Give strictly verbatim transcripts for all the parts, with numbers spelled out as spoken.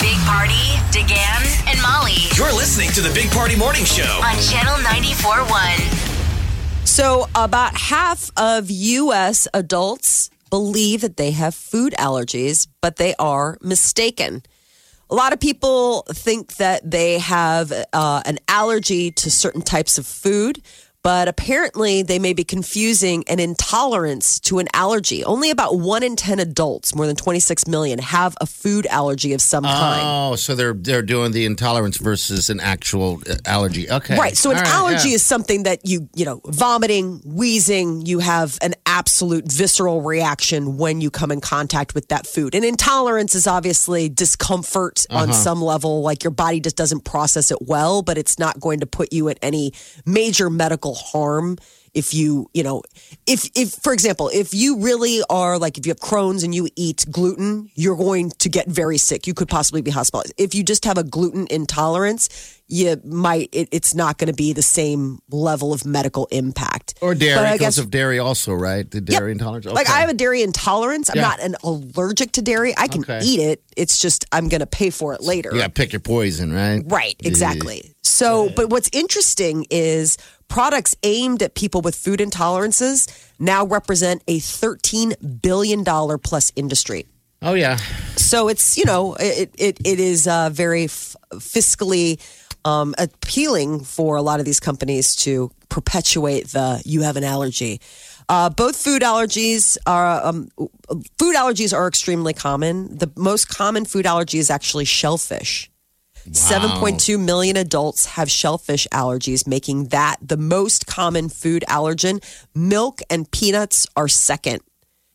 Big Party, DeGan, and Molly. You're listening to the Big Party Morning Show on Channel ninety-four point one. So about half of U S adults believe that they have food allergies, but they are mistaken. A lot of people think that they have uh, an allergy to certain types of food, but apparently they may be confusing an intolerance to an allergy. Only about one in ten adults, more than twenty-six million, have a food allergy of some kind. Oh, so they're they're doing the intolerance versus an actual allergy. Okay. Right, so an right, allergy yeah. is something that you, you know, vomiting, wheezing, you have an absolute visceral reaction when you come in contact with that food. And intolerance is obviously discomfort uh-huh. on some level, like your body just doesn't process it well, but it's not going to put you at any major medical harm if you, you know, if, if, for example, if you really are like, if you have Crohn's and you eat gluten, you're going to get very sick. You could possibly be hospitalized. If you just have a gluten intolerance, you might, it, it's not going to be the same level of medical impact. Or dairy, because guess, of dairy also, right? The dairy yep. intolerance? Okay. Like I have a dairy intolerance. I'm yeah. not an allergic to dairy. I can okay. eat it. It's just, I'm going to pay for it later. Yeah, pick your poison, right? Right, exactly. So, yeah. but what's interesting is, products aimed at people with food intolerances now represent a thirteen billion dollars plus industry. Oh, yeah. So it's, you know, it it, it is uh, very f- fiscally um, appealing for a lot of these companies to perpetuate the you have an allergy. Uh, both food allergies are um, food allergies are extremely common. The most common food allergy is actually shellfish. Wow. seven point two million adults have shellfish allergies, making that the most common food allergen. Milk and peanuts are second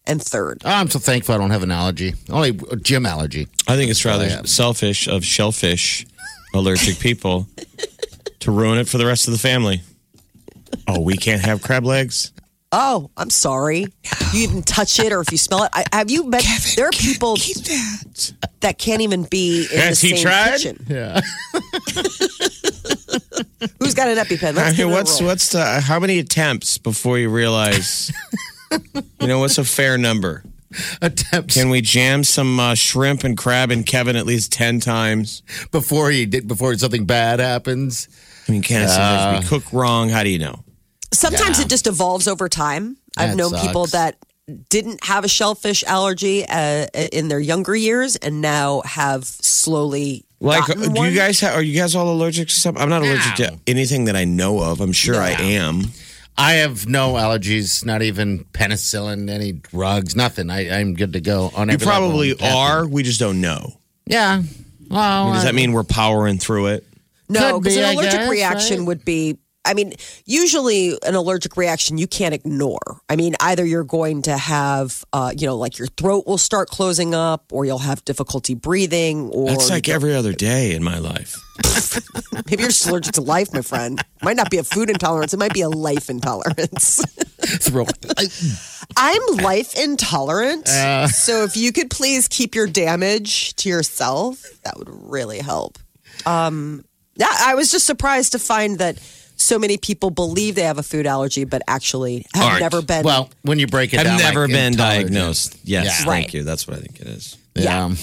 and third. I'm so thankful I don't have an allergy. Only a gym allergy. I think it's rather oh, yeah. selfish of shellfish allergic people to ruin it for the rest of the family. Oh, we can't have crab legs? Oh, I'm sorry. You even touch it, or if you smell it. I, have you met? Kevin, there are people that. that can't even be in Has the same he tried? kitchen. Yeah. Who's got an EpiPen? Let's I mean, what's what's the, how many attempts before you realize? You know, what's a fair number? Attempts. Can we jam some uh, shrimp and crab in Kevin at least ten times before he did before something bad happens? I mean, can uh, if we cook wrong? How do you know? Sometimes yeah. it just evolves over time. That I've known sucks. people that didn't have a shellfish allergy uh, in their younger years and now have slowly like, gotten do one. You guys ha- are you guys all allergic to something? I'm not no. allergic to anything that I know of. I'm sure no. I am. I have no allergies, not even penicillin, any drugs, nothing. I, I'm good to go on every You probably are. We just don't know. Yeah. Well, I mean, does that mean we're powering through it? No, because be, an allergic guess, reaction right? would be... I mean, usually an allergic reaction you can't ignore. I mean, either you're going to have, uh, you know, like your throat will start closing up or you'll have difficulty breathing. Or That's like every other day in my life. Maybe you're just allergic to life, my friend. It might not be a food intolerance. It might be a life intolerance. Throat. I'm life intolerant. Uh, so if you could please keep your damage to yourself, that would really help. Um, yeah, I was just surprised to find that so many people believe they have a food allergy, but actually have Aren't. never been. Well, when you break it I've down, I've never like been diagnosed. Yes, yeah. thank right. you. That's what I think it is. Yeah. yeah.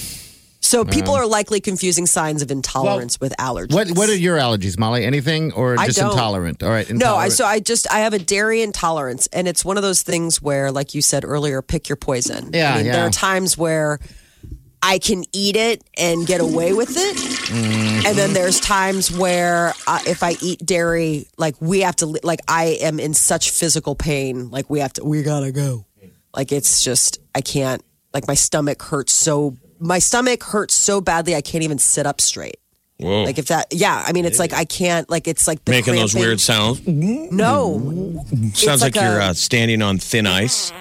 So um, people are likely confusing signs of intolerance well, with allergies. What What are your allergies, Molly? Anything or just intolerant? All right. Intolerant. No, I, so I just I have a dairy intolerance, and it's one of those things where, like you said earlier, pick your poison. Yeah, I mean, yeah. There are times where I can eat it and get away with it. Mm-hmm. And then there's times where uh, if I eat dairy, like we have to, like I am in such physical pain. Like we have to, we gotta go. Like it's just, I can't, like my stomach hurts so, my stomach hurts so badly. I can't even sit up straight. Whoa. Like if that, yeah, I mean, it's like I can't, like it's like the making cramping. Those weird sounds. No, sounds like, like you're a, uh, standing on thin ice.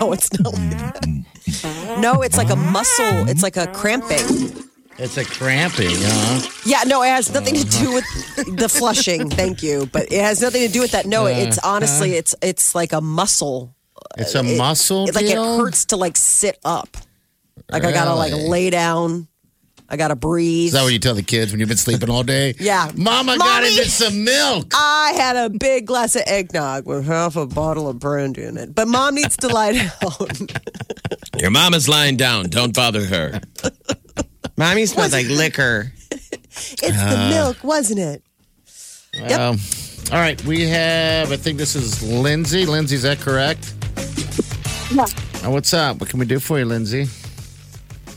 No, it's not like that. No, it's like a muscle. It's like a cramping. It's a cramping, huh? Yeah, no, it has nothing to do with the flushing. Thank you, but it has nothing to do with that. No, it's honestly, it's it's like a muscle. It's a it, muscle. It, like it hurts to like sit up. Like really? I gotta like lay down. I got to breathe. Is that what you tell the kids when you've been sleeping all day? Yeah. Mama Mommy, got to get some milk. I had a big glass of eggnog with half a bottle of brandy in it. But Mom needs to lie down. Your mom is lying down. Don't bother her. Mommy smells like liquor. It's uh, the milk, wasn't it? Well, yep. All right. We have, I think this is Lindsay. Lindsay, is that correct? Yeah. Oh, what's up? What can we do for you, Lindsay?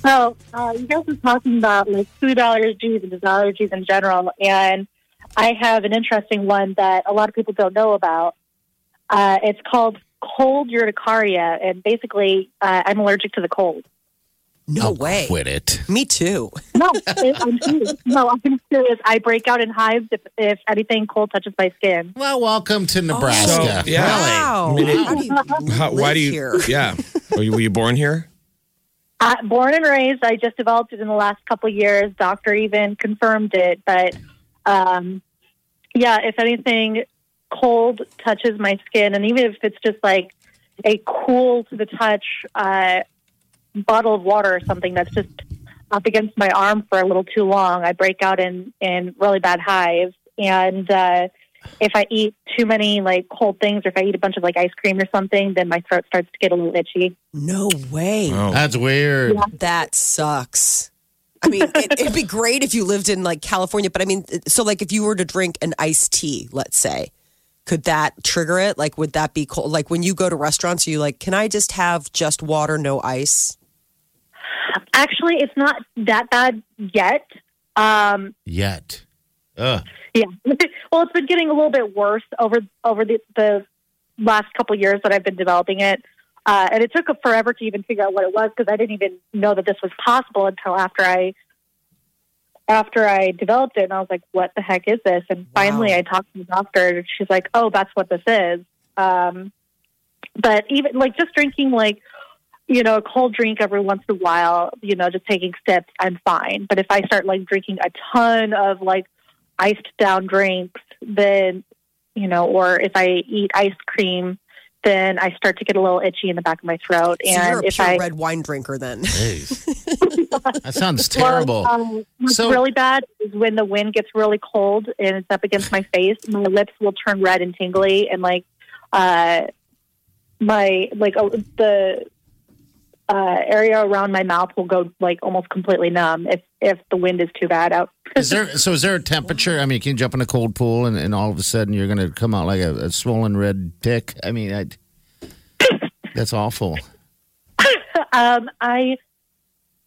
So, uh, you guys were talking about like food allergies and just allergies in general, and I have an interesting one that a lot of people don't know about. Uh, it's called cold urticaria, and basically, uh, I'm allergic to the cold. No I'll way. Quit it. Me too. No, it, I'm serious. No, I'm serious. I break out in hives if, if anything cold touches my skin. Well, welcome to Nebraska. Oh, so, yeah. Wow. Really? How do you How, why do you? Here? Yeah. Were you, were you born here? Uh, born and raised, I just developed it in the last couple of years. Doctor even confirmed it. But, um, yeah, if anything cold touches my skin, and even if it's just like a cool to the touch uh, bottle of water or something that's just up against my arm for a little too long, I break out in, in really bad hives. And uh, if I eat too many like cold things, or if I eat a bunch of like ice cream or something, then my throat starts to get a little itchy. No way. Oh. That's weird. Yeah. That sucks. I mean, it, it'd be great if you lived in like California, but I mean, so like if you were to drink an iced tea, let's say, could that trigger it? Like, would that be cold? Like when you go to restaurants, are you like, can I just have just water, no ice? Actually, it's not that bad yet. Um, yet. Ugh. Yeah. Well, it's been getting a little bit worse over over the, the last couple of years that I've been developing it. Uh, and it took forever to even figure out what it was, because I didn't even know that this was possible until after I after I developed it. And I was like, what the heck is this? And wow. Finally, I talked to the doctor, and she's like, oh, that's what this is. Um, but even like just drinking like, you know, a cold drink every once in a while, you know, just taking sips, I'm fine. But if I start like drinking a ton of like iced down drinks, then, you know, or if I eat ice cream, then I start to get a little itchy in the back of my throat. So and you're a if pure I, red wine drinker then. That sounds terrible. Well, um, what's so, really bad is when the wind gets really cold and it's up against my face, my lips will turn red and tingly, and like uh, my, like oh, the uh, area around my mouth will go like almost completely numb if if the wind is too bad out. Is there, so is there a temperature? I mean, can you jump in a cold pool and, and all of a sudden you're going to come out like a, a swollen red dick? I mean, I'd, that's awful. um, I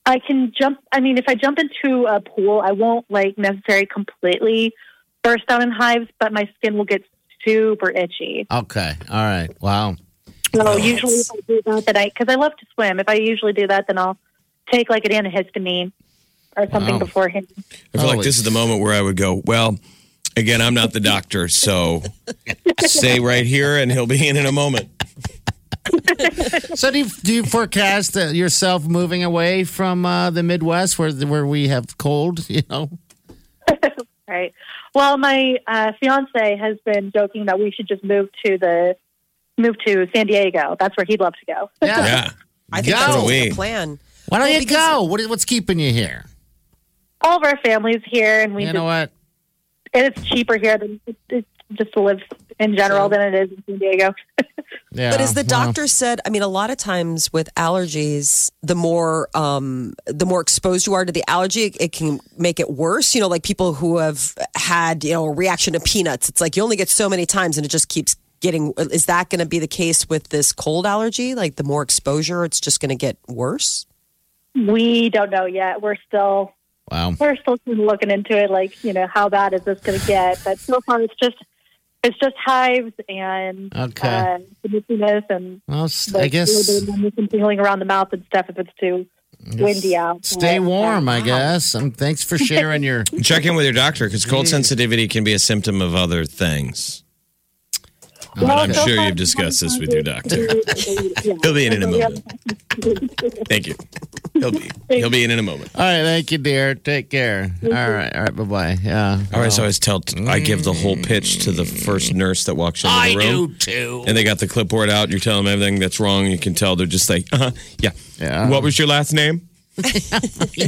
I can jump. I mean, if I jump into a pool, I won't like necessarily completely burst out in hives, but my skin will get super itchy. Okay. All right. Wow. So oh, usually if I do that, then I, because I love to swim. If I usually do that, then I'll take like an antihistamine or something wow. beforehand. I feel like this is the moment where I would go, well, again, I'm not the doctor, so stay right here and he'll be in in a moment. So do you, do you forecast uh, yourself moving away from uh, the Midwest where where we have cold, you know? Right. Well, my uh, fiance has been joking that we should just move to the move to San Diego. That's where he'd love to go. Yeah. yeah. I think go. That's really the plan. Why don't well, you go? What is, what's keeping you here? All of our family's here, and we you just, know what? And it's cheaper here than it's just to live in general yeah. than it is in San Diego. yeah, but as the doctor well. said, I mean, a lot of times with allergies, the more um, the more exposed you are to the allergy, it, it can make it worse. You know, like people who have had you know a reaction to peanuts. It's like you only get so many times, and it just keeps getting. Is that going to be the case with this cold allergy? Like the more exposure, it's just going to get worse. We don't know yet. We're still. Wow. We're still looking into it, like, you know, how bad is this going to get? But so far, it's just it's just hives and okay. uh, and well, like, I guess, and tingling around the mouth and stuff if it's too windy out. Stay warm, I guess. Um, thanks for sharing your... Check in with your doctor, because cold sensitivity can be a symptom of other things. Well, I'm so sure you've discussed this with your doctor. He'll be in in a moment. Thank you. He'll be he'll be in in a moment. All right, thank you, dear. Take care. All right, all right, bye bye. Yeah. All right, so I always tell t- I give the whole pitch to the first nurse that walks into the room. I do too. And they got the clipboard out. You're telling them everything that's wrong. You can tell they're just like, uh huh, yeah. yeah. What was your last name? And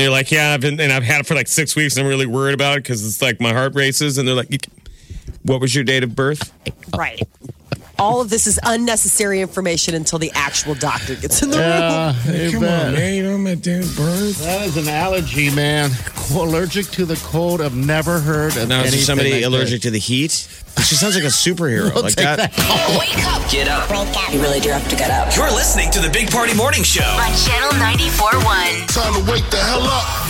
you're like, yeah, I've been and I've had it for like six weeks. And I'm really worried about it because it's like my heart races. And they're like. You can- What was your date of birth? Right. All of this is unnecessary information until the actual doctor gets in the yeah, room. Come bet. on, man. You know my date of birth? That is an allergy, man. Allergic to the cold. I've never heard of now, anything. Now, is somebody like allergic that. to the heat? She sounds like a superhero. We'll like that. that. Oh, wake up. Get up. Wake up. You really do have to get up. You're listening to the Big Party Morning Show on Channel ninety-four point one. Time to wake the hell up.